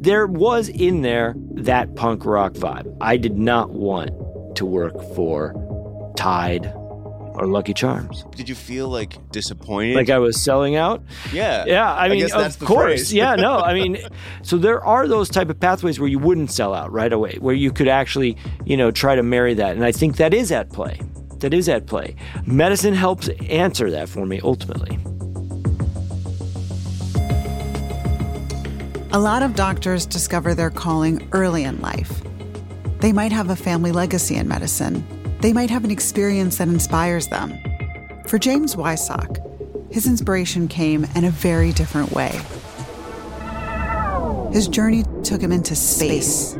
there was in there that punk rock vibe. I did not want to work for Tide or Lucky Charms. Did you feel like disappointed? Like I was selling out? Yeah. Yeah. I mean, of course. Yeah. No, I mean, so there are those type of pathways where you wouldn't sell out right away, where you could actually, you know, try to marry that. And I think that is at play. That is at play. Medicine helps answer that for me ultimately. A lot of doctors discover their calling early in life. They might have a family legacy in medicine. They might have an experience that inspires them. For James Wysock, his inspiration came in a very different way. His journey took him into space.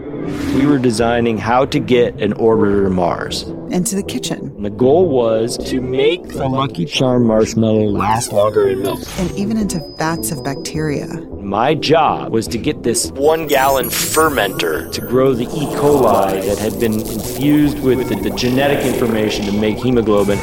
We were designing how to get an orbiter to Mars. And to the kitchen. The goal was to make the Lucky Charm marshmallow last longer in milk. And even into vats of bacteria. My job was to get this 1 gallon fermenter to grow the E. coli that had been infused with the genetic information to make hemoglobin.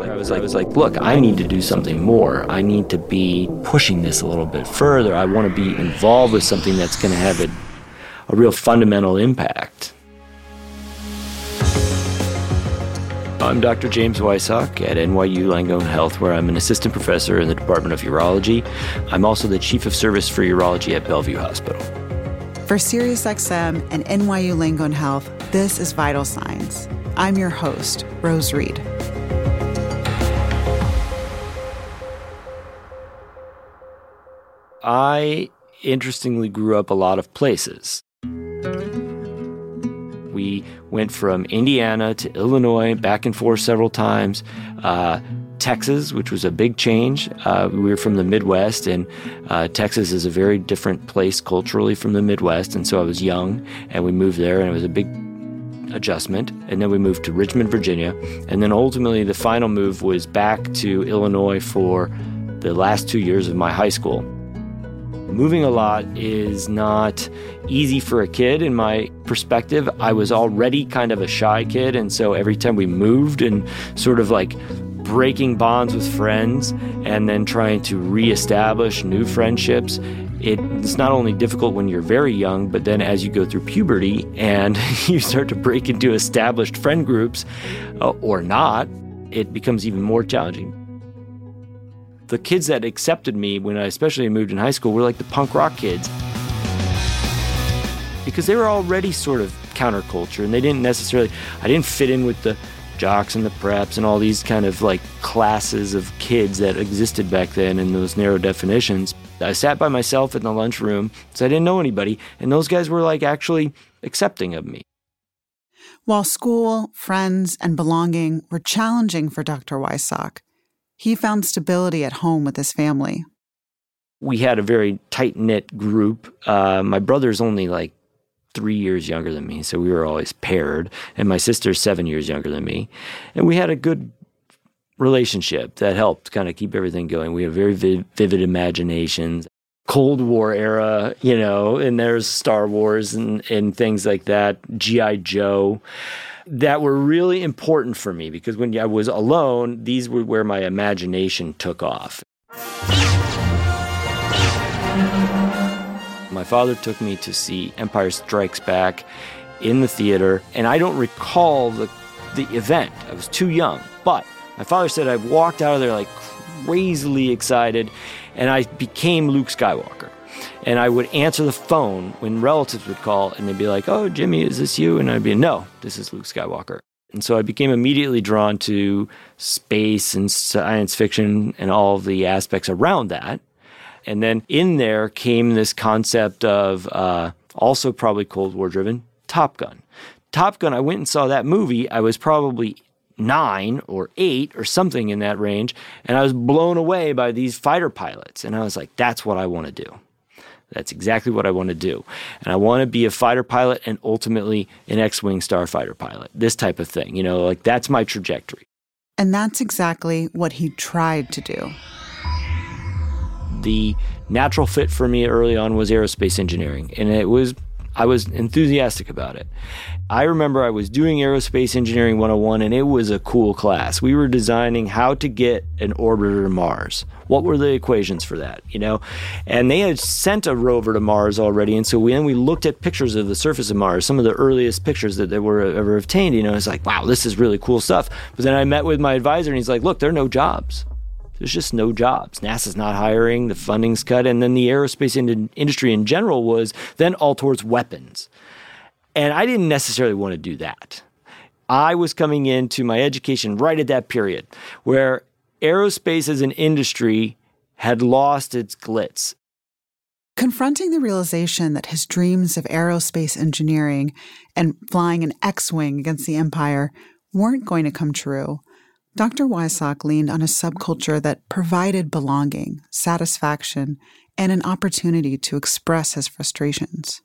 I was like, look, I need to do something more. I need to be pushing this a little bit further. I want to be involved with something that's going to have a real fundamental impact. I'm Dr. James Wysock at NYU Langone Health, where I'm an assistant professor in the Department of Urology. I'm also the chief of service for urology at Bellevue Hospital. For SiriusXM and NYU Langone Health, this is Vital Signs. I'm your host, Rose Reed. I interestingly grew up a lot of places. We went from Indiana to Illinois, back and forth several times. Texas, which was a big change. We were from the Midwest, and Texas is a very different place culturally from the Midwest. And so I was young, and we moved there, and it was a big adjustment. And then we moved to Richmond, Virginia. And then ultimately the final move was back to Illinois for the last 2 years of my high school. Moving a lot is not easy for a kid in my perspective. I was already kind of a shy kid, and so every time we moved and sort of like breaking bonds with friends and then trying to reestablish new friendships, it's not only difficult when you're very young, but then as you go through puberty and you start to break into established friend groups or not, it becomes even more challenging. The kids that accepted me when I especially moved in high school were like the punk rock kids, because they were already sort of counterculture, and they didn't necessarily, I didn't fit in with the jocks and the preps and all these kind of like classes of kids that existed back then in those narrow definitions. I sat by myself in the lunchroom, so I didn't know anybody, and those guys were like actually accepting of me. While school, friends, and belonging were challenging for Dr. Wysock, he found stability at home with his family. We had a very tight-knit group. My brother's only like 3 years younger than me, so we were always paired. And my sister's 7 years younger than me. And we had a good relationship that helped kind of keep everything going. We had very vivid imaginations. Cold War era, you know, and there's Star Wars and things like that, G.I. Joe, that were really important for me, because when I was alone, these were where my imagination took off. My father took me to see Empire Strikes Back in the theater, and I don't recall the event. I was too young, but my father said I walked out of there like crazily excited, and I became Luke Skywalker. And I would answer the phone when relatives would call, and they'd be like, oh, Jimmy, is this you? And I'd be, no, this is Luke Skywalker. And so I became immediately drawn to space and science fiction and all the aspects around that. And then in there came this concept of also probably Cold War driven, Top Gun. Top Gun, I went and saw that movie. I was probably 9 or 8 or something in that range, and I was blown away by these fighter pilots. And I was like, that's what I want to do. That's exactly what I want to do. And I want to be a fighter pilot and ultimately an X-Wing starfighter pilot, this type of thing. You know, like that's my trajectory. And that's exactly what he tried to do. The natural fit for me early on was aerospace engineering. And it was, I was enthusiastic about it. I remember I was doing Aerospace Engineering 101, and it was a cool class. We were designing how to get an orbiter to Mars. What were the equations for that, you know? And they had sent a rover to Mars already, and so then we looked at pictures of the surface of Mars, some of the earliest pictures that they were ever obtained, you know. It's like, wow, this is really cool stuff. But then I met with my advisor, and he's like, look, there are no jobs. There's just no jobs. NASA's not hiring, the funding's cut, and then the aerospace industry in general was then all towards weapons. And I didn't necessarily want to do that. I was coming into my education right at that period where aerospace as an industry had lost its glitz. Confronting the realization that his dreams of aerospace engineering and flying an X-wing against the empire weren't going to come true, Dr. Wysock leaned on a subculture that provided belonging, satisfaction, and an opportunity to express his frustrations.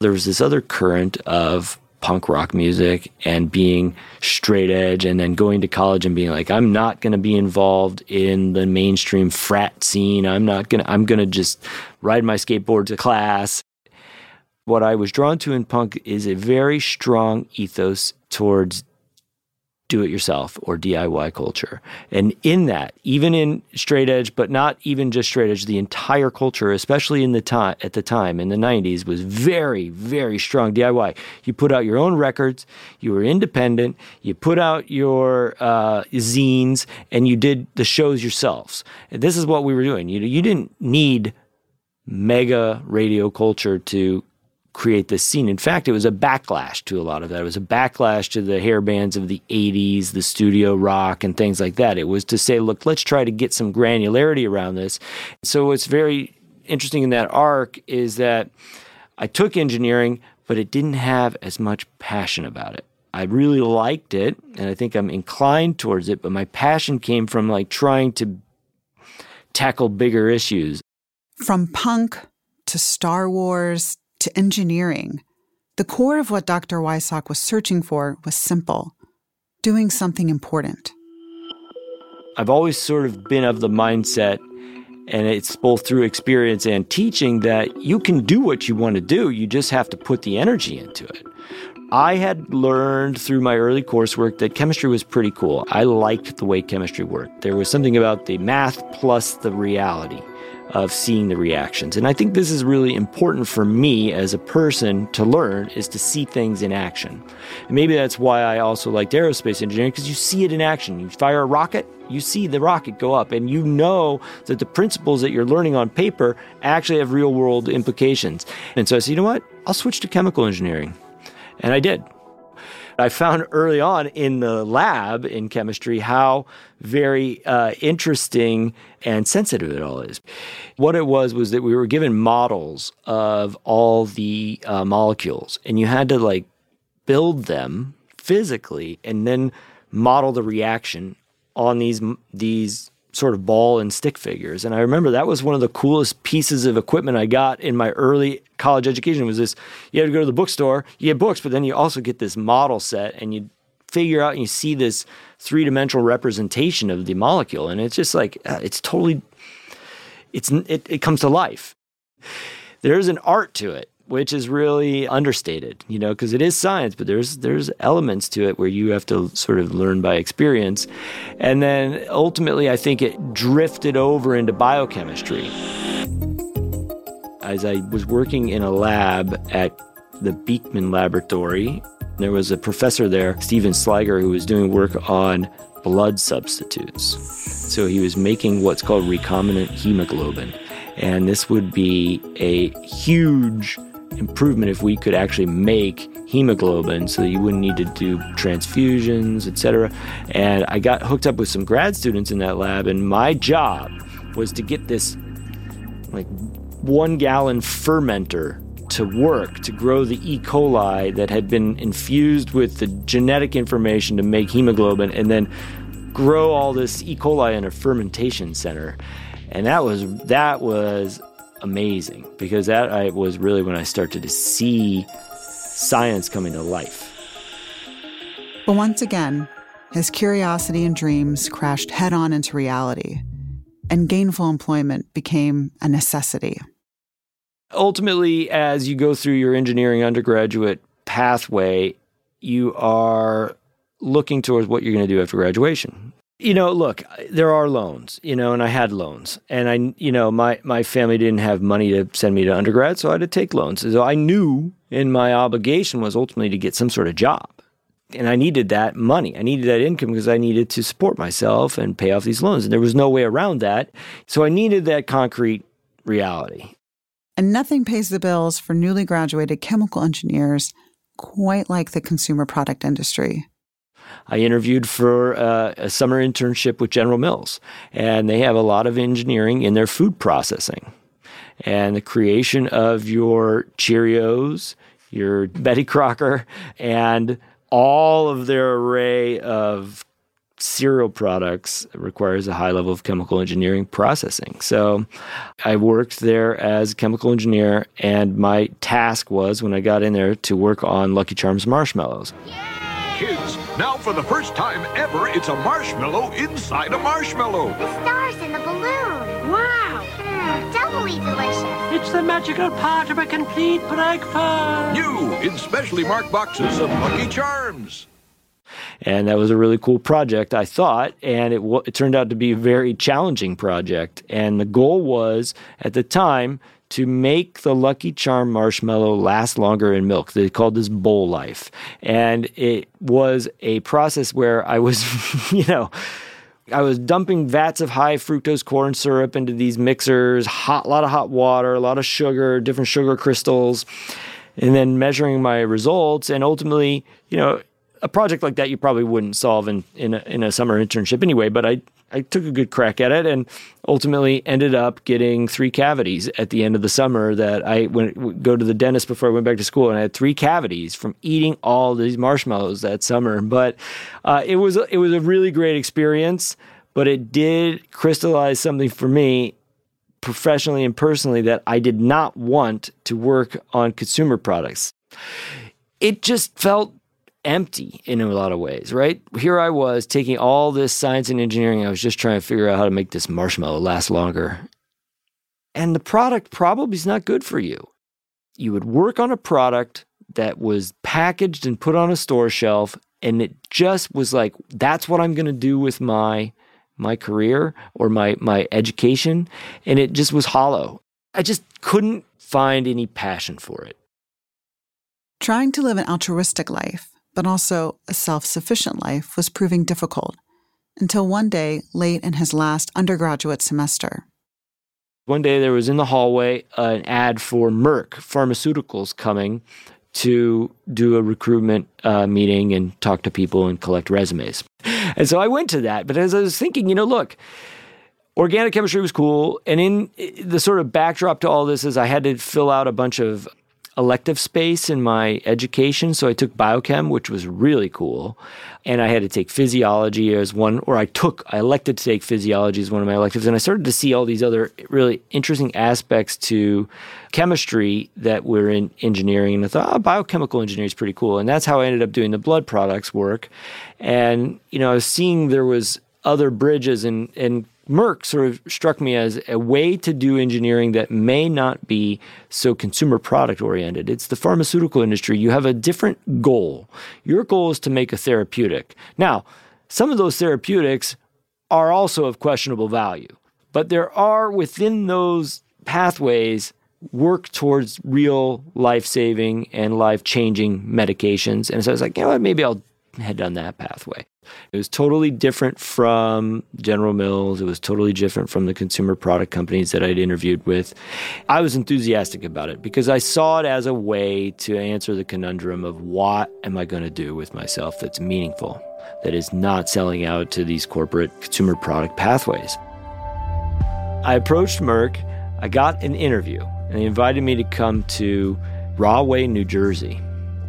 There was this other current of punk rock music and being straight edge and then going to college and being like, I'm not going to be involved in the mainstream frat scene. I'm going to just ride my skateboard to class. What I was drawn to in punk is a very strong ethos towards do-it-yourself or DIY culture. And in that, even in straight edge, but not even just straight edge, the entire culture, especially in the at the time, in the 90s, was very, very strong DIY. You put out your own records, you were independent, you put out your zines, and you did the shows yourselves. And this is what we were doing. You didn't need mega radio culture to create this scene. In fact, it was a backlash to a lot of that. It was a backlash to the hair bands of the 80s, the studio rock, and things like that. It was to say, look, let's try to get some granularity around this. So what's very interesting in that arc is that I took engineering, but it didn't have as much passion about it. I really liked it, and I think I'm inclined towards it, but my passion came from like trying to tackle bigger issues. From punk to Star Wars to engineering, the core of what Dr. Wysock was searching for was simple, doing something important. I've always sort of been of the mindset, and it's both through experience and teaching, that you can do what you want to do, you just have to put the energy into it. I had learned through my early coursework that chemistry was pretty cool. I liked the way chemistry worked. There was something about the math plus the reality of seeing the reactions. And I think this is really important for me as a person to learn, is to see things in action. And maybe that's why I also liked aerospace engineering, because you see it in action. You fire a rocket, you see the rocket go up, and you know that the principles that you're learning on paper actually have real-world implications. And so I said, you know what? I'll switch to chemical engineering. And I did. I found early on in the lab in chemistry how very interesting and sensitive it all is. What it was that we were given models of all the molecules, and you had to like build them physically and then model the reaction on these sort of ball and stick figures. And I remember that was one of the coolest pieces of equipment I got in my early college education was this. You had to go to the bookstore, you get books, but then you also get this model set and you figure out and you see this three-dimensional representation of the molecule. And it's just like, it's totally, it comes to life. There's an art to it, which is really understated, you know, because it is science, but there's elements to it where you have to sort of learn by experience. And then ultimately, I think it drifted over into biochemistry. As I was working in a lab at the Beckman Laboratory, there was a professor there, Steven Sligar, who was doing work on blood substitutes. So he was making what's called recombinant hemoglobin. And this would be a huge improvement if we could actually make hemoglobin so that you wouldn't need to do transfusions, etc. And I got hooked up with some grad students in that lab, and my job was to get this like 1 gallon fermenter to work to grow the E. coli that had been infused with the genetic information to make hemoglobin, and then grow all this E. coli in a fermentation center. And that was amazing, because was really when I started to see science coming to life. But once again, his curiosity and dreams crashed head-on into reality, and gainful employment became a necessity. Ultimately, as you go through your engineering undergraduate pathway, you are looking towards what you're going to do after graduation. You know, look, there are loans, you know, and I had loans. And I, you know, my family didn't have money to send me to undergrad, so I had to take loans. So I knew, and my obligation was ultimately to get some sort of job. And I needed that money. I needed that income because I needed to support myself and pay off these loans. And there was no way around that. So I needed that concrete reality. And nothing pays the bills for newly graduated chemical engineers quite like the consumer product industry. I interviewed for a summer internship with General Mills, and they have a lot of engineering in their food processing and the creation of your Cheerios, your Betty Crocker, and all of their array of cereal products requires a high level of chemical engineering processing. So I worked there as a chemical engineer, and my task was, when I got in there, to work on Lucky Charms marshmallows. Yay! Kids, now for the first time ever, it's a marshmallow inside a marshmallow. The stars in the balloon. Wow. Doubly delicious. It's the magical part of a complete breakfast. New in specially marked boxes of Lucky Charms. And that was a really cool project, I thought, and it turned out to be a very challenging project. And the goal was, at the time, to make the Lucky Charm marshmallow last longer in milk. They called this bowl life. And it was a process where I was, I was dumping vats of high fructose corn syrup into these mixers, a lot of hot water, a lot of sugar, different sugar crystals, and then measuring my results. And ultimately, a project like that you probably wouldn't solve in a summer internship anyway, but I took a good crack at it and ultimately ended up getting 3 cavities at the end of the summer. That I would go to the dentist before I went back to school, and I had 3 cavities from eating all these marshmallows that summer. But it was a really great experience, but it did crystallize something for me professionally and personally, that I did not want to work on consumer products. It just felt empty in a lot of ways, right? Here I was taking all this science and engineering. I was just trying to figure out how to make this marshmallow last longer. And the product probably is not good for you. You would work on a product that was packaged and put on a store shelf, and it just was like, that's what I'm going to do with my career or my education. And it just was hollow. I just couldn't find any passion for it. Trying to live an altruistic life, but also a self-sufficient life, was proving difficult until one day late in his last undergraduate semester. One day there was in the hallway an ad for Merck Pharmaceuticals coming to do a recruitment meeting and talk to people and collect resumes. And so I went to that. But as I was thinking, look, organic chemistry was cool. And in the sort of backdrop to all this is I had to fill out a bunch of elective space in my education. So I took biochem, which was really cool. And I had to take physiology as one, or I elected to take physiology as one of my electives. And I started to see all these other really interesting aspects to chemistry that were in engineering. And I thought, biochemical engineering is pretty cool. And that's how I ended up doing the blood products work. And, I was seeing there was other bridges, and Merck sort of struck me as a way to do engineering that may not be so consumer product oriented. It's the pharmaceutical industry. You have a different goal. Your goal is to make a therapeutic. Now, some of those therapeutics are also of questionable value, but there are within those pathways work towards real life-saving and life-changing medications. And so I was like, maybe I'll head down that pathway. It was totally different from General Mills. It was totally different from the consumer product companies that I'd interviewed with. I was enthusiastic about it because I saw it as a way to answer the conundrum of what am I going to do with myself that's meaningful, that is not selling out to these corporate consumer product pathways. I approached Merck. I got an interview, and they invited me to come to Rahway, New Jersey.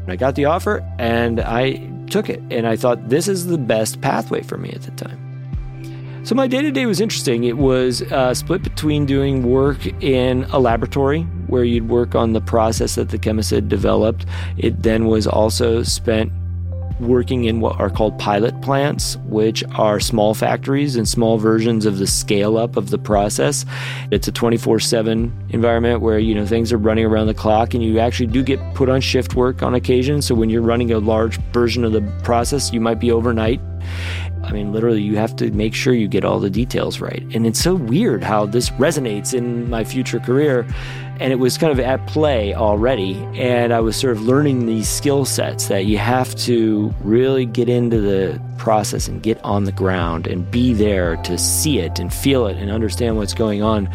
I got the offer, and I took it, and I thought this is the best pathway for me at the time. So my day-to-day was interesting. It was split between doing work in a laboratory where you'd work on the process that the chemist had developed. It then was also spent working in what are called pilot plants, which are small factories and small versions of the scale up of the process. It's a 24/7 environment where, you know, things are running around the clock, and you actually do get put on shift work on occasion. So when you're running a large version of the process, you might be overnight. I mean, literally, you have to make sure you get all the details right. And it's so weird how this resonates in my future career. And it was kind of at play already. And I was sort of learning these skill sets that you have to really get into the process and get on the ground and be there to see it and feel it and understand what's going on.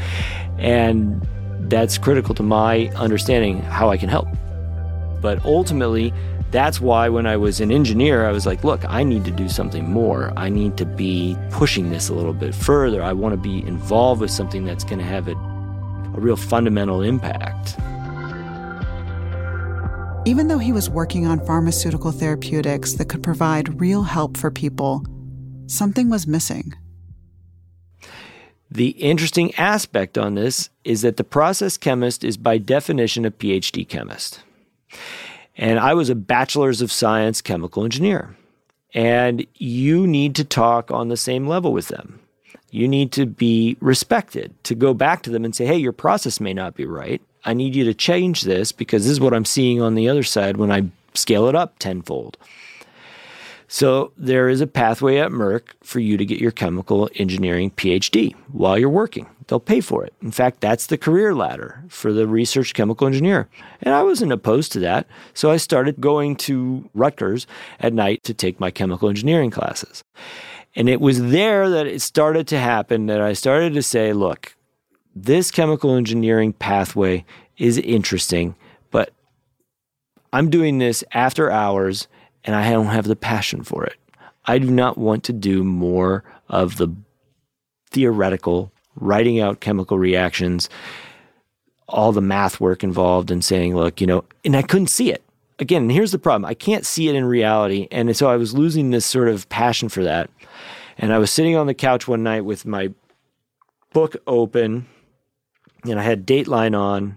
And that's critical to my understanding how I can help. But ultimately, that's why when I was an engineer, I was like, look, I need to do something more. I need to be pushing this a little bit further. I want to be involved with something that's going to have a real fundamental impact. Even though he was working on pharmaceutical therapeutics that could provide real help for people, something was missing. The interesting aspect on this is that the process chemist is by definition a PhD chemist. And I was a bachelor's of science chemical engineer. And you need to talk on the same level with them. You need to be respected, to go back to them and say, hey, your process may not be right. I need you to change this because this is what I'm seeing on the other side when I scale it up tenfold. So there is a pathway at Merck for you to get your chemical engineering PhD while you're working. They'll pay for it. In fact, that's the career ladder for the research chemical engineer. And I wasn't opposed to that. So I started going to Rutgers at night to take my chemical engineering classes. And it was there that it started to happen, that I started to say, look, this chemical engineering pathway is interesting, but I'm doing this after hours and I don't have the passion for it. I do not want to do more of the theoretical writing out chemical reactions, all the math work involved, and saying, look, you know, and I couldn't see it. Again, here's the problem. I can't see it in reality. And so I was losing this sort of passion for that. And I was sitting on the couch one night with my book open, and I had Dateline on.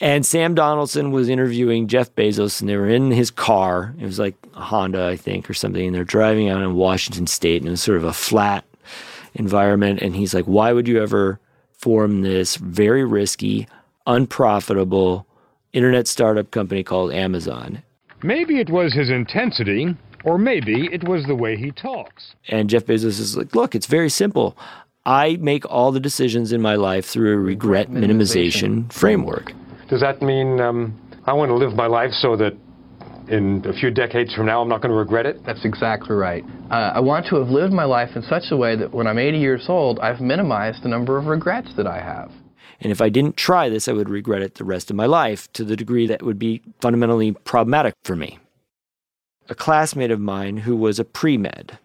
And Sam Donaldson was interviewing Jeff Bezos, and they were in his car. It was like a Honda, I think, or something. And they're driving out in Washington State, and it was sort of a flat environment. And he's like, why would you ever form this very risky, unprofitable internet startup company called Amazon? Maybe it was his intensity, or maybe it was the way he talks. And Jeff Bezos is like, look, it's very simple. I make all the decisions in my life through a regret minimization framework. Does that mean I want to live my life so that in a few decades from now I'm not going to regret it? That's exactly right. I want to have lived my life in such a way that when I'm 80 years old, I've minimized the number of regrets that I have. And if I didn't try this, I would regret it the rest of my life to the degree that would be fundamentally problematic for me. A classmate of mine who was a pre-med,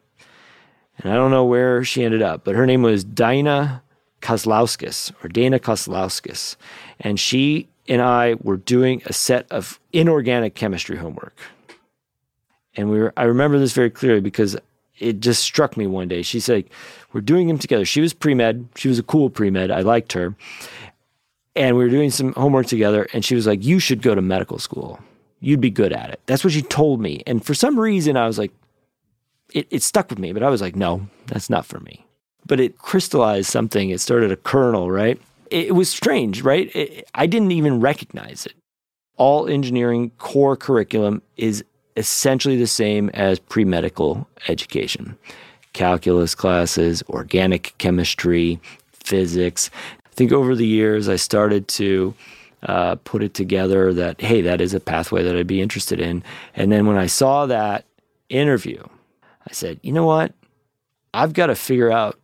and I don't know where she ended up, but her name was Dana Koslowski, and she and I were doing a set of inorganic chemistry homework. And I remember this very clearly because it just struck me one day. She said, we're doing them together. She was pre-med. She was a cool pre-med. I liked her. And we were doing some homework together. And she was like, you should go to medical school. You'd be good at it. That's what she told me. And for some reason, I was like, it stuck with me. But I was like, no, that's not for me. But it crystallized something. It started a kernel, right? It was strange, right? I didn't even recognize it. All engineering core curriculum is essentially the same as pre-medical education. Calculus classes, organic chemistry, physics. I think over the years I started to put it together that, hey, that is a pathway that I'd be interested in. And then when I saw that interview, I said, you know what? I've got to figure out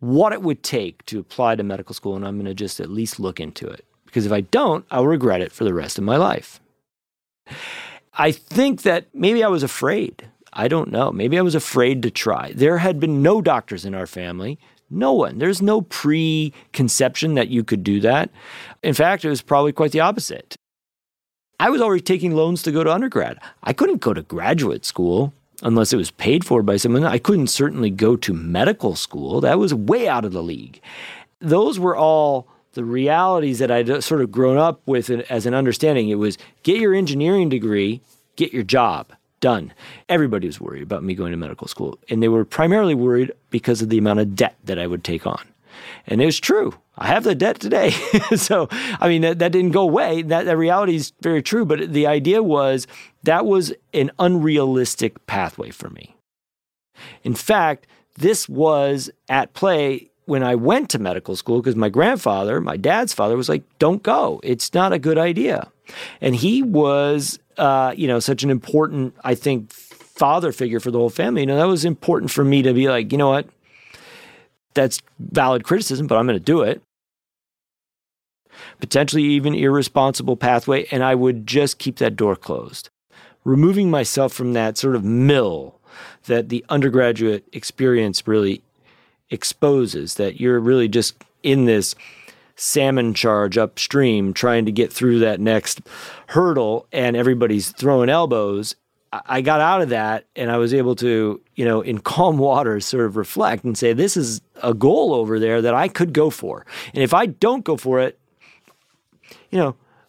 what it would take to apply to medical school, and I'm going to just at least look into it. Because if I don't, I'll regret it for the rest of my life. I think that maybe I was afraid. I don't know. Maybe I was afraid to try. There had been no doctors in our family. No one. There's no preconception that you could do that. In fact, it was probably quite the opposite. I was already taking loans to go to undergrad. I couldn't go to graduate school unless it was paid for by someone. I couldn't certainly go to medical school. That was way out of the league. Those were all the realities that I'd sort of grown up with as an understanding. It was get your engineering degree, get your job. done. Everybody was worried about me going to medical school, and they were primarily worried because of the amount of debt that I would take on. And it was true. I have the debt today. So, I mean, that didn't go away. That reality is very true. But the idea was that was an unrealistic pathway for me. In fact, this was at play when I went to medical school because my grandfather, my dad's father, was like, don't go. It's not a good idea. And he was, such an important, I think, father figure for the whole family. You know, that was important for me to be like, you know what? That's valid criticism, but I'm going to do it. Potentially even irresponsible pathway, and I would just keep that door closed. Removing myself from that sort of mill that the undergraduate experience really exposes, that you're really just in this salmon charge upstream trying to get through that next hurdle, and everybody's throwing elbows. I got out of that and I was able to, in calm waters sort of reflect and say, this is a goal over there that I could go for. And if I don't go for it,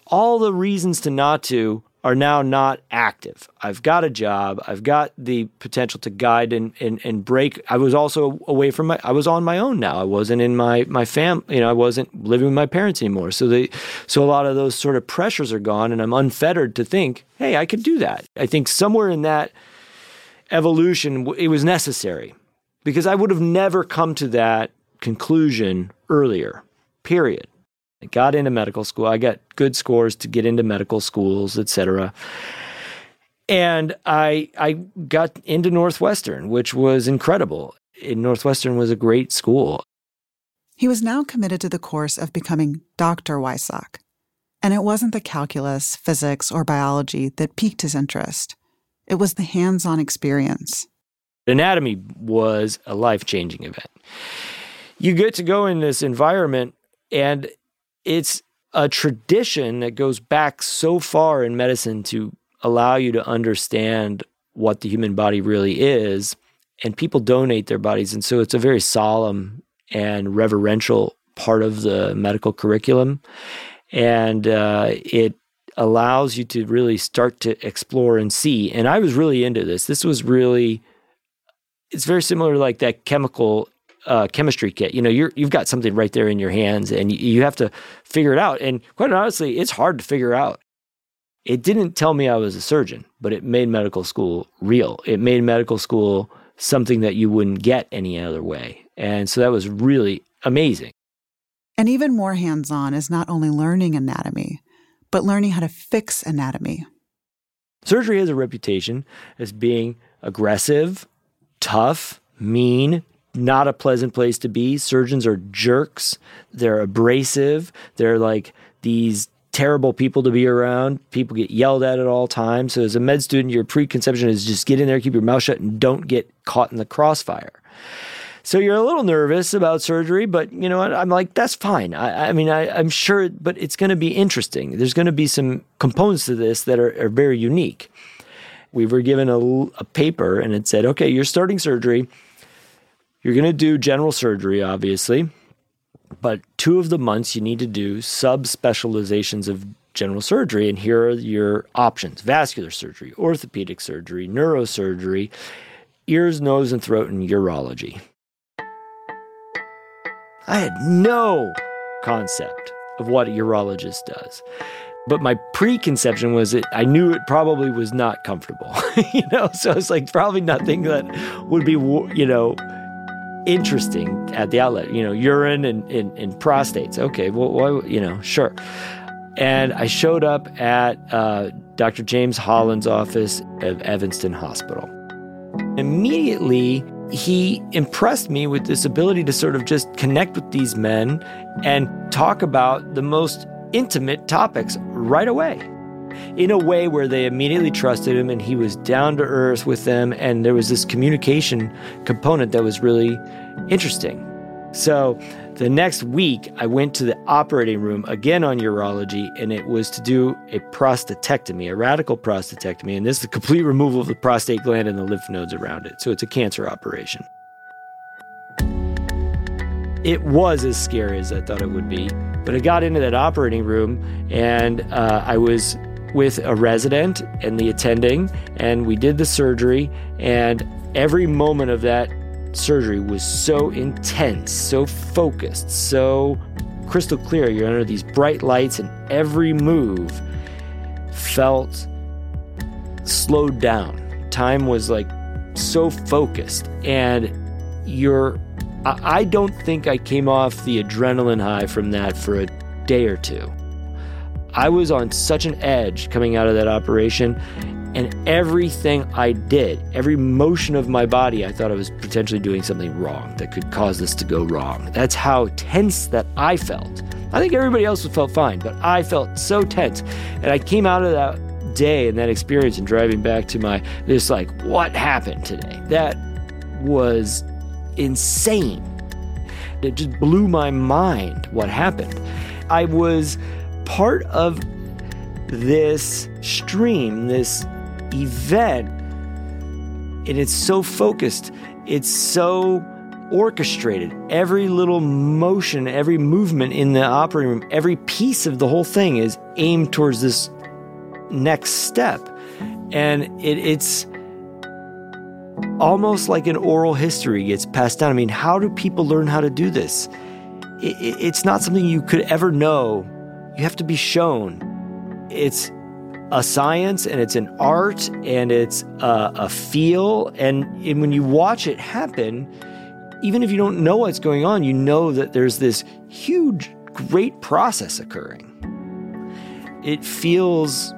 all the reasons to not to are now not active. I've got a job. I've got the potential to guide and break. I was also away from I was on my own now. I wasn't in my family. I wasn't living with my parents anymore. So a lot of those sort of pressures are gone, and I'm unfettered to think, hey, I could do that. I think somewhere in that evolution, it was necessary because I would have never come to that conclusion earlier, period. I got into medical school. I got good scores to get into medical schools, et cetera. And I got into Northwestern, which was incredible. Northwestern was a great school. He was now committed to the course of becoming Dr. Wysock. And it wasn't the calculus, physics, or biology that piqued his interest. It was the hands-on experience. Anatomy was a life-changing event. You get to go in this environment and it's a tradition that goes back so far in medicine to allow you to understand what the human body really is, and people donate their bodies. And so it's a very solemn and reverential part of the medical curriculum. And it allows you to really start to explore and see. And I was really into this. This was really, it's very similar to like that chemistry kit. You've got something right there in your hands and you have to figure it out. And quite honestly, it's hard to figure out. It didn't tell me I was a surgeon, but it made medical school real. It made medical school something that you wouldn't get any other way. And so that was really amazing. And even more hands-on is not only learning anatomy, but learning how to fix anatomy. Surgery has a reputation as being aggressive, tough, mean, not a pleasant place to be. Surgeons are jerks. They're abrasive. They're like these terrible people to be around. People get yelled at all times. So as a med student, your preconception is just get in there, keep your mouth shut, and don't get caught in the crossfire. So you're a little nervous about surgery, but you know what? I'm like, that's fine. I'm sure, but it's going to be interesting. There's going to be some components to this that are very unique. We were given a paper and it said, okay, you're starting surgery. You're going to do general surgery, obviously, but 2 of the months you need to do subspecializations of general surgery, and here are your options: vascular surgery, orthopedic surgery, neurosurgery, ears, nose, and throat, and urology. I had no concept of what a urologist does. But my preconception was that I knew it probably was not comfortable, So it's like probably nothing that would be, interesting at the outlet, urine and prostates. Okay, well, why, sure. And I showed up at Dr. James Holland's office of Evanston Hospital. Immediately, he impressed me with this ability to sort of just connect with these men and talk about the most intimate topics right away, in a way where they immediately trusted him and he was down to earth with them, and there was this communication component that was really interesting. So the next week I went to the operating room again on urology, and it was to do a prostatectomy, a radical prostatectomy, and this is the complete removal of the prostate gland and the lymph nodes around it. So it's a cancer operation. It was as scary as I thought it would be, but I got into that operating room and I was with a resident and the attending, and we did the surgery, and every moment of that surgery was so intense, so focused, so crystal clear. You're under these bright lights, and every move felt slowed down. Time was like so focused, and I don't think I came off the adrenaline high from that for a day or two. I was on such an edge coming out of that operation, and everything I did, every motion of my body, I thought I was potentially doing something wrong that could cause this to go wrong. That's how tense that I felt. I think everybody else felt fine, but I felt so tense. And I came out of that day and that experience and driving back to my, just like, what happened today? That was insane. It just blew my mind what happened. I was part of this stream, this event, and it's so focused, it's so orchestrated. Every little motion, every movement in the operating room, every piece of the whole thing is aimed towards this next step. And it's almost like an oral history gets passed down. I mean, how do people learn how to do this? It's not something you could ever know. You have to be shown. It's a science, and it's an art, and it's a feel. And when you watch it happen, even if you don't know what's going on, you know that there's this huge, great process occurring. It feels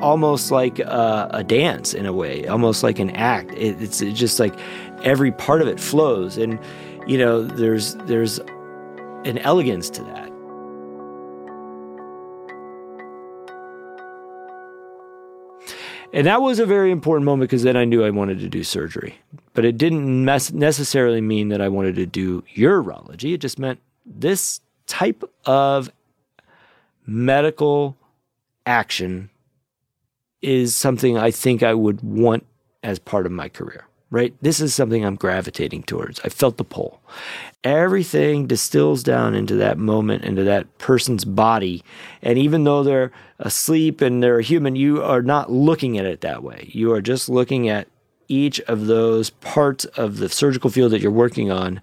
almost like a dance in a way, almost like an act. It's just like every part of it flows. And, you know, there's an elegance to that. And that was a very important moment, because then I knew I wanted to do surgery. But it didn't necessarily mean that I wanted to do urology. It just meant this type of medical action is something I think I would want as part of my career, right? This is something I'm gravitating towards. I felt the pull. Everything distills down into that moment, into that person's body. And even though they're asleep and they're a human, you are not looking at it that way. You are just looking at each of those parts of the surgical field that you're working on.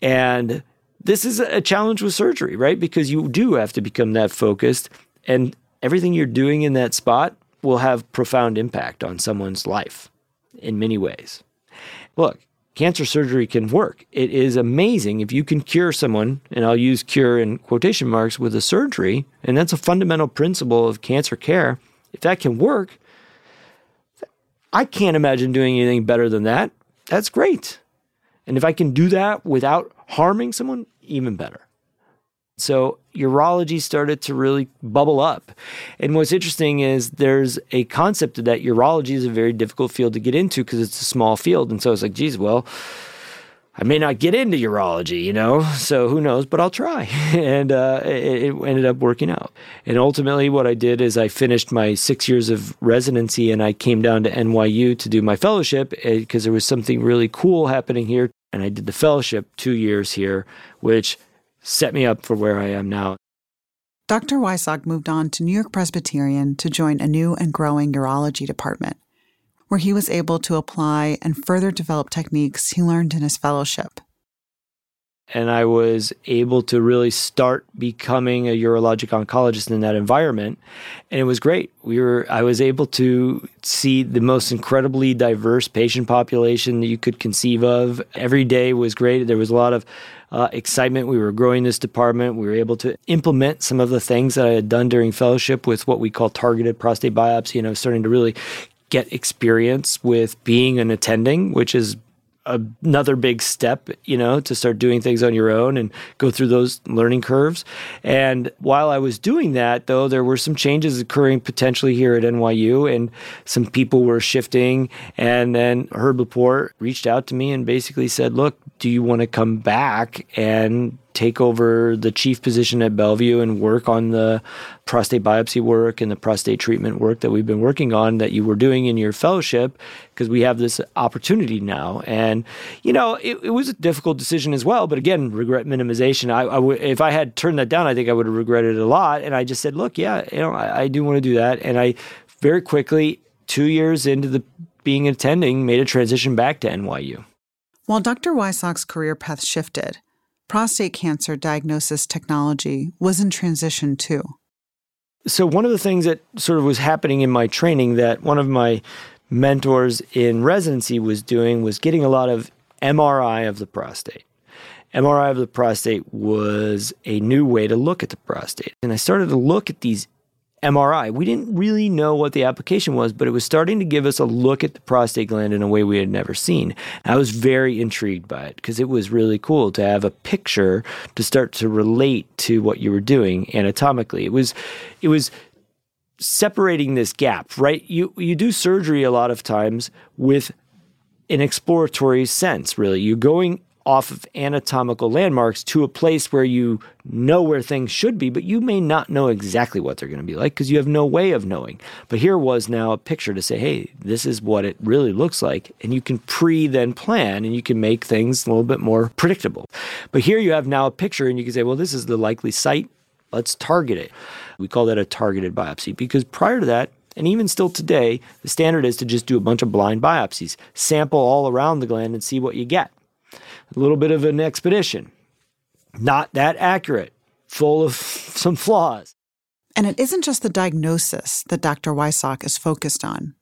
And this is a challenge with surgery, right? Because you do have to become that focused, and everything you're doing in that spot will have profound impact on someone's life. In many ways. Look, cancer surgery can work. It is amazing if you can cure someone, and I'll use cure in quotation marks, with a surgery, and that's a fundamental principle of cancer care. If that can work, I can't imagine doing anything better than that. That's great. And if I can do that without harming someone, even better. So urology started to really bubble up. And what's interesting is there's a concept that urology is a very difficult field to get into because it's a small field. And so it's like, geez, well, I may not get into urology, you know, so who knows, but I'll try. And it ended up working out. And ultimately what I did is I finished my 6 years of residency, and I came down to NYU to do my fellowship because there was something really cool happening here. And I did the fellowship 2 years here, which set me up for where I am now. Dr. Wysock moved on to New York Presbyterian to join a new and growing urology department, where he was able to apply and further develop techniques he learned in his fellowship. And I was able to really start becoming a urologic oncologist in that environment, and it was great. I was able to see the most incredibly diverse patient population that you could conceive of. Every day was great. There was a lot of excitement. We were growing this department. We were able to implement some of the things that I had done during fellowship with what we call targeted prostate biopsy, and I was starting to really get experience with being an attending, which is another big step, you know, to start doing things on your own and go through those learning curves. And while I was doing that, though, there were some changes occurring potentially here at NYU, and some people were shifting. And then Herb Lepore reached out to me and basically said, look, do you want to come back and take over the chief position at Bellevue and work on the prostate biopsy work and the prostate treatment work that we've been working on that you were doing in your fellowship, because we have this opportunity now? And, you know, it was a difficult decision as well. But again, regret minimization. If I had turned that down, I think I would have regretted it a lot. And I just said, look, yeah, you know, I do want to do that. And I very quickly, 2 years into the being attending, made a transition back to NYU. While Dr. Wysock's career path shifted, prostate cancer diagnosis technology was in transition too. So one of the things that sort of was happening in my training that one of my mentors in residency was doing was getting a lot of MRI of the prostate. MRI of the prostate was a new way to look at the prostate. And I started to look at these MRI. We didn't really know what the application was, but it was starting to give us a look at the prostate gland in a way we had never seen. I was very intrigued by it because it was really cool to have a picture to start to relate to what you were doing anatomically. It was separating this gap, right? You do surgery a lot of times with an exploratory sense, really. You're going off of anatomical landmarks to a place where you know where things should be, but you may not know exactly what they're going to be like because you have no way of knowing. But here was now a picture to say, hey, this is what it really looks like. And you can then plan, and you can make things a little bit more predictable. But here you have now a picture and you can say, well, this is the likely site. Let's target it. We call that a targeted biopsy, because prior to that, and even still today, the standard is to just do a bunch of blind biopsies, sample all around the gland and see what you get. A little bit of an expedition, not that accurate, full of some flaws. And it isn't just the diagnosis that Dr. Wysock is focused on.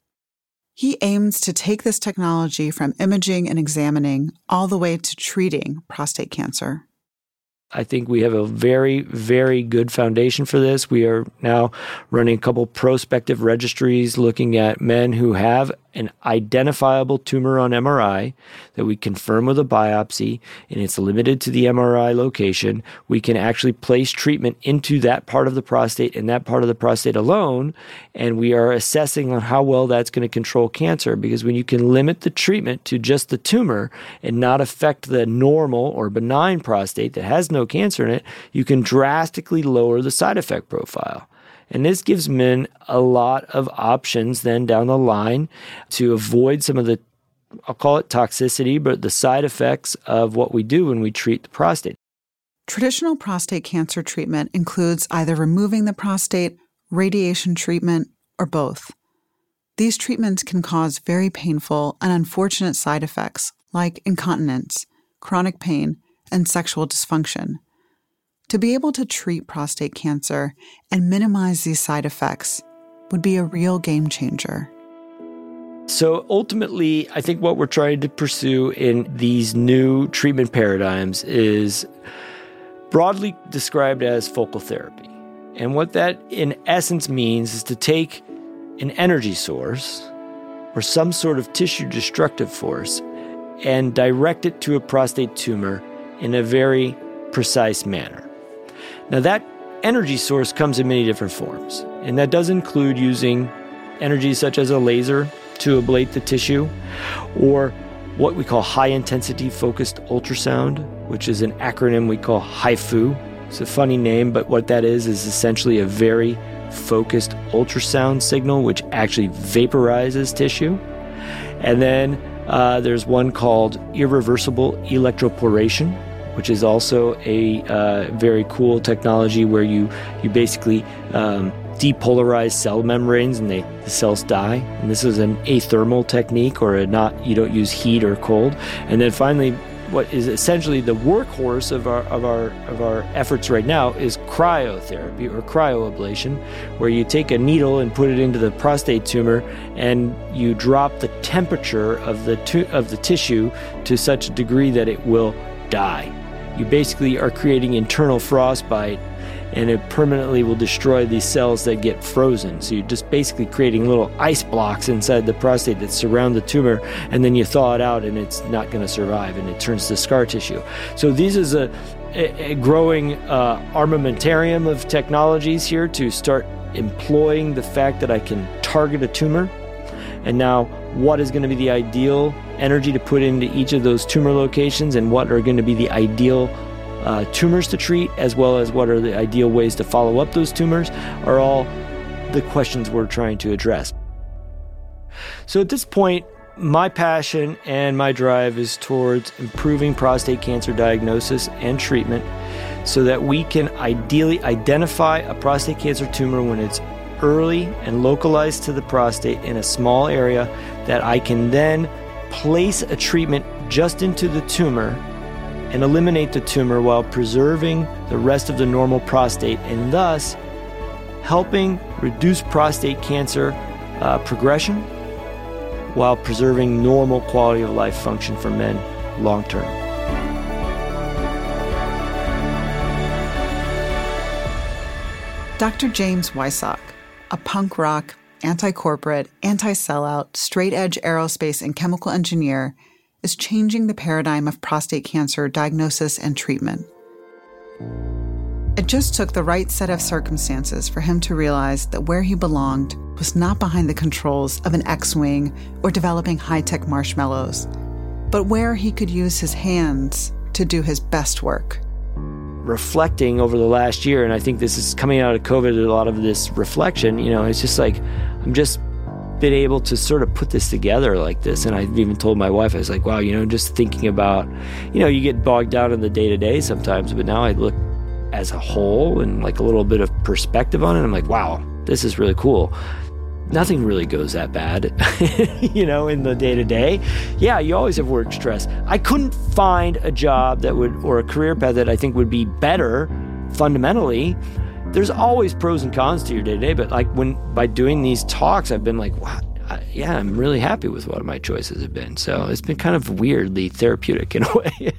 He aims to take this technology from imaging and examining all the way to treating prostate cancer. I think we have a very, very good foundation for this. We are now running a couple prospective registries looking at men who have an identifiable tumor on MRI that we confirm with a biopsy, and it's limited to the MRI location. We can actually place treatment into that part of the prostate and that part of the prostate alone, and we are assessing on how well that's going to control cancer, because when you can limit the treatment to just the tumor and not affect the normal or benign prostate that has no cancer in it, you can drastically lower the side effect profile. And this gives men a lot of options then down the line to avoid some of the, I'll call it toxicity, but the side effects of what we do when we treat the prostate. Traditional prostate cancer treatment includes either removing the prostate, radiation treatment, or both. These treatments can cause very painful and unfortunate side effects like incontinence, chronic pain, and sexual dysfunction. To be able to treat prostate cancer and minimize these side effects would be a real game changer. So ultimately, I think what we're trying to pursue in these new treatment paradigms is broadly described as focal therapy. And what that in essence means is to take an energy source or some sort of tissue destructive force and direct it to a prostate tumor in a very precise manner. Now, that energy source comes in many different forms, and that does include using energy such as a laser to ablate the tissue, or what we call high-intensity focused ultrasound, which is an acronym we call HIFU. It's a funny name, but what that is essentially a very focused ultrasound signal, which actually vaporizes tissue. And then there's one called irreversible electroporation, which is also a very cool technology where you basically depolarize cell membranes and the cells die. And this is an athermal technique, or you don't use heat or cold. And then finally, what is essentially the workhorse of our efforts right now is cryotherapy or cryoablation, where you take a needle and put it into the prostate tumor, and you drop the temperature of the tissue to such a degree that it will die. You basically are creating internal frostbite, and it permanently will destroy these cells that get frozen. So you're just basically creating little ice blocks inside the prostate that surround the tumor, and then you thaw it out and it's not going to survive, and it turns to scar tissue. So this is a growing armamentarium of technologies here to start employing the fact that I can target a tumor. And now what is going to be the ideal energy to put into each of those tumor locations and what are going to be the ideal tumors to treat, as well as what are the ideal ways to follow up those tumors, are all the questions we're trying to address. So at this point, my passion and my drive is towards improving prostate cancer diagnosis and treatment so that we can ideally identify a prostate cancer tumor when it's early and localized to the prostate in a small area, that I can then place a treatment just into the tumor and eliminate the tumor while preserving the rest of the normal prostate, and thus helping reduce prostate cancer progression while preserving normal quality of life function for men long term. Dr. James Wysock, a punk rock, anti-corporate, anti-sellout, straight-edge aerospace and chemical engineer, is changing the paradigm of prostate cancer diagnosis and treatment. It just took the right set of circumstances for him to realize that where he belonged was not behind the controls of an X-wing or developing high-tech marshmallows, but where he could use his hands to do his best work. Reflecting over the last year, and I think this is coming out of COVID, a lot of this reflection, you know, it's just like, I'm just been able to sort of put this together like this. And I even told my wife, I was like, wow, you know, just thinking about, you know, you get bogged down in the day-to-day sometimes, but now I look as a whole and like a little bit of perspective on it. I'm like, wow, this is really cool. Nothing really goes that bad, you know, in the day-to-day. Yeah, you always have work stress. I couldn't find a job that would, or a career path that I think would be better fundamentally. There's always pros and cons to your day-to-day, but like when, by doing these talks, I've been like, wow, yeah, I'm really happy with what my choices have been. So it's been kind of weirdly therapeutic in a way.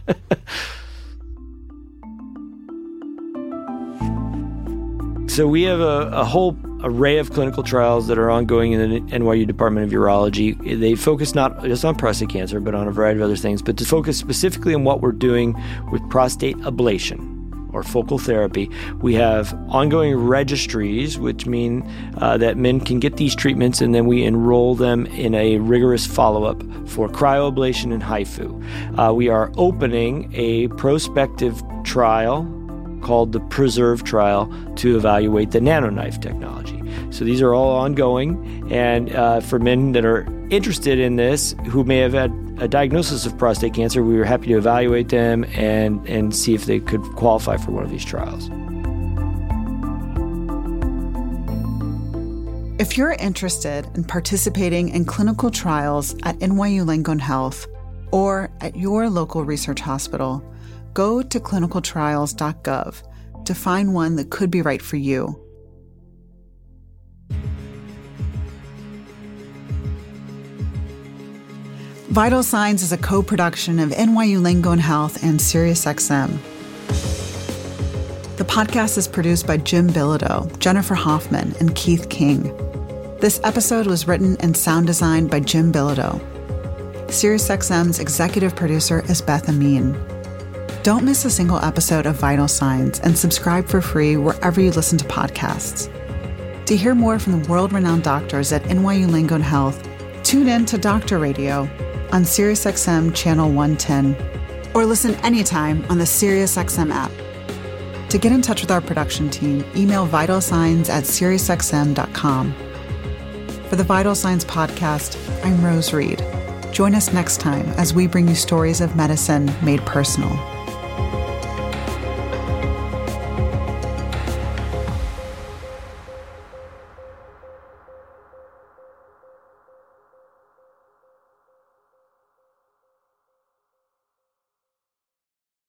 So we have a whole array of clinical trials that are ongoing in the NYU Department of Urology. They focus not just on prostate cancer, but on a variety of other things, but to focus specifically on what we're doing with prostate ablation or focal therapy. We have ongoing registries, which mean that men can get these treatments, and then we enroll them in a rigorous follow-up for cryoablation and HIFU. We are opening a prospective trial called the PRESERVE trial to evaluate the nanoknife technology. So these are all ongoing, and for men that are interested in this, who may have had a diagnosis of prostate cancer, we were happy to evaluate them and see if they could qualify for one of these trials. If you're interested in participating in clinical trials at NYU Langone Health or at your local research hospital, go to clinicaltrials.gov to find one that could be right for you. Vital Signs is a co-production of NYU Langone Health and SiriusXM. The podcast is produced by Jim Bilodeau, Jennifer Hoffman, and Keith King. This episode was written and sound designed by Jim Bilodeau. SiriusXM's executive producer is Beth Amin. Don't miss a single episode of Vital Signs, and subscribe for free wherever you listen to podcasts. To hear more from the world-renowned doctors at NYU Langone Health, tune in to Doctor Radio on SiriusXM Channel 110, or listen anytime on the SiriusXM app. To get in touch with our production team, email vitalsigns@siriusxm.com. For the Vital Signs podcast, I'm Rose Reed. Join us next time as we bring you stories of medicine made personal.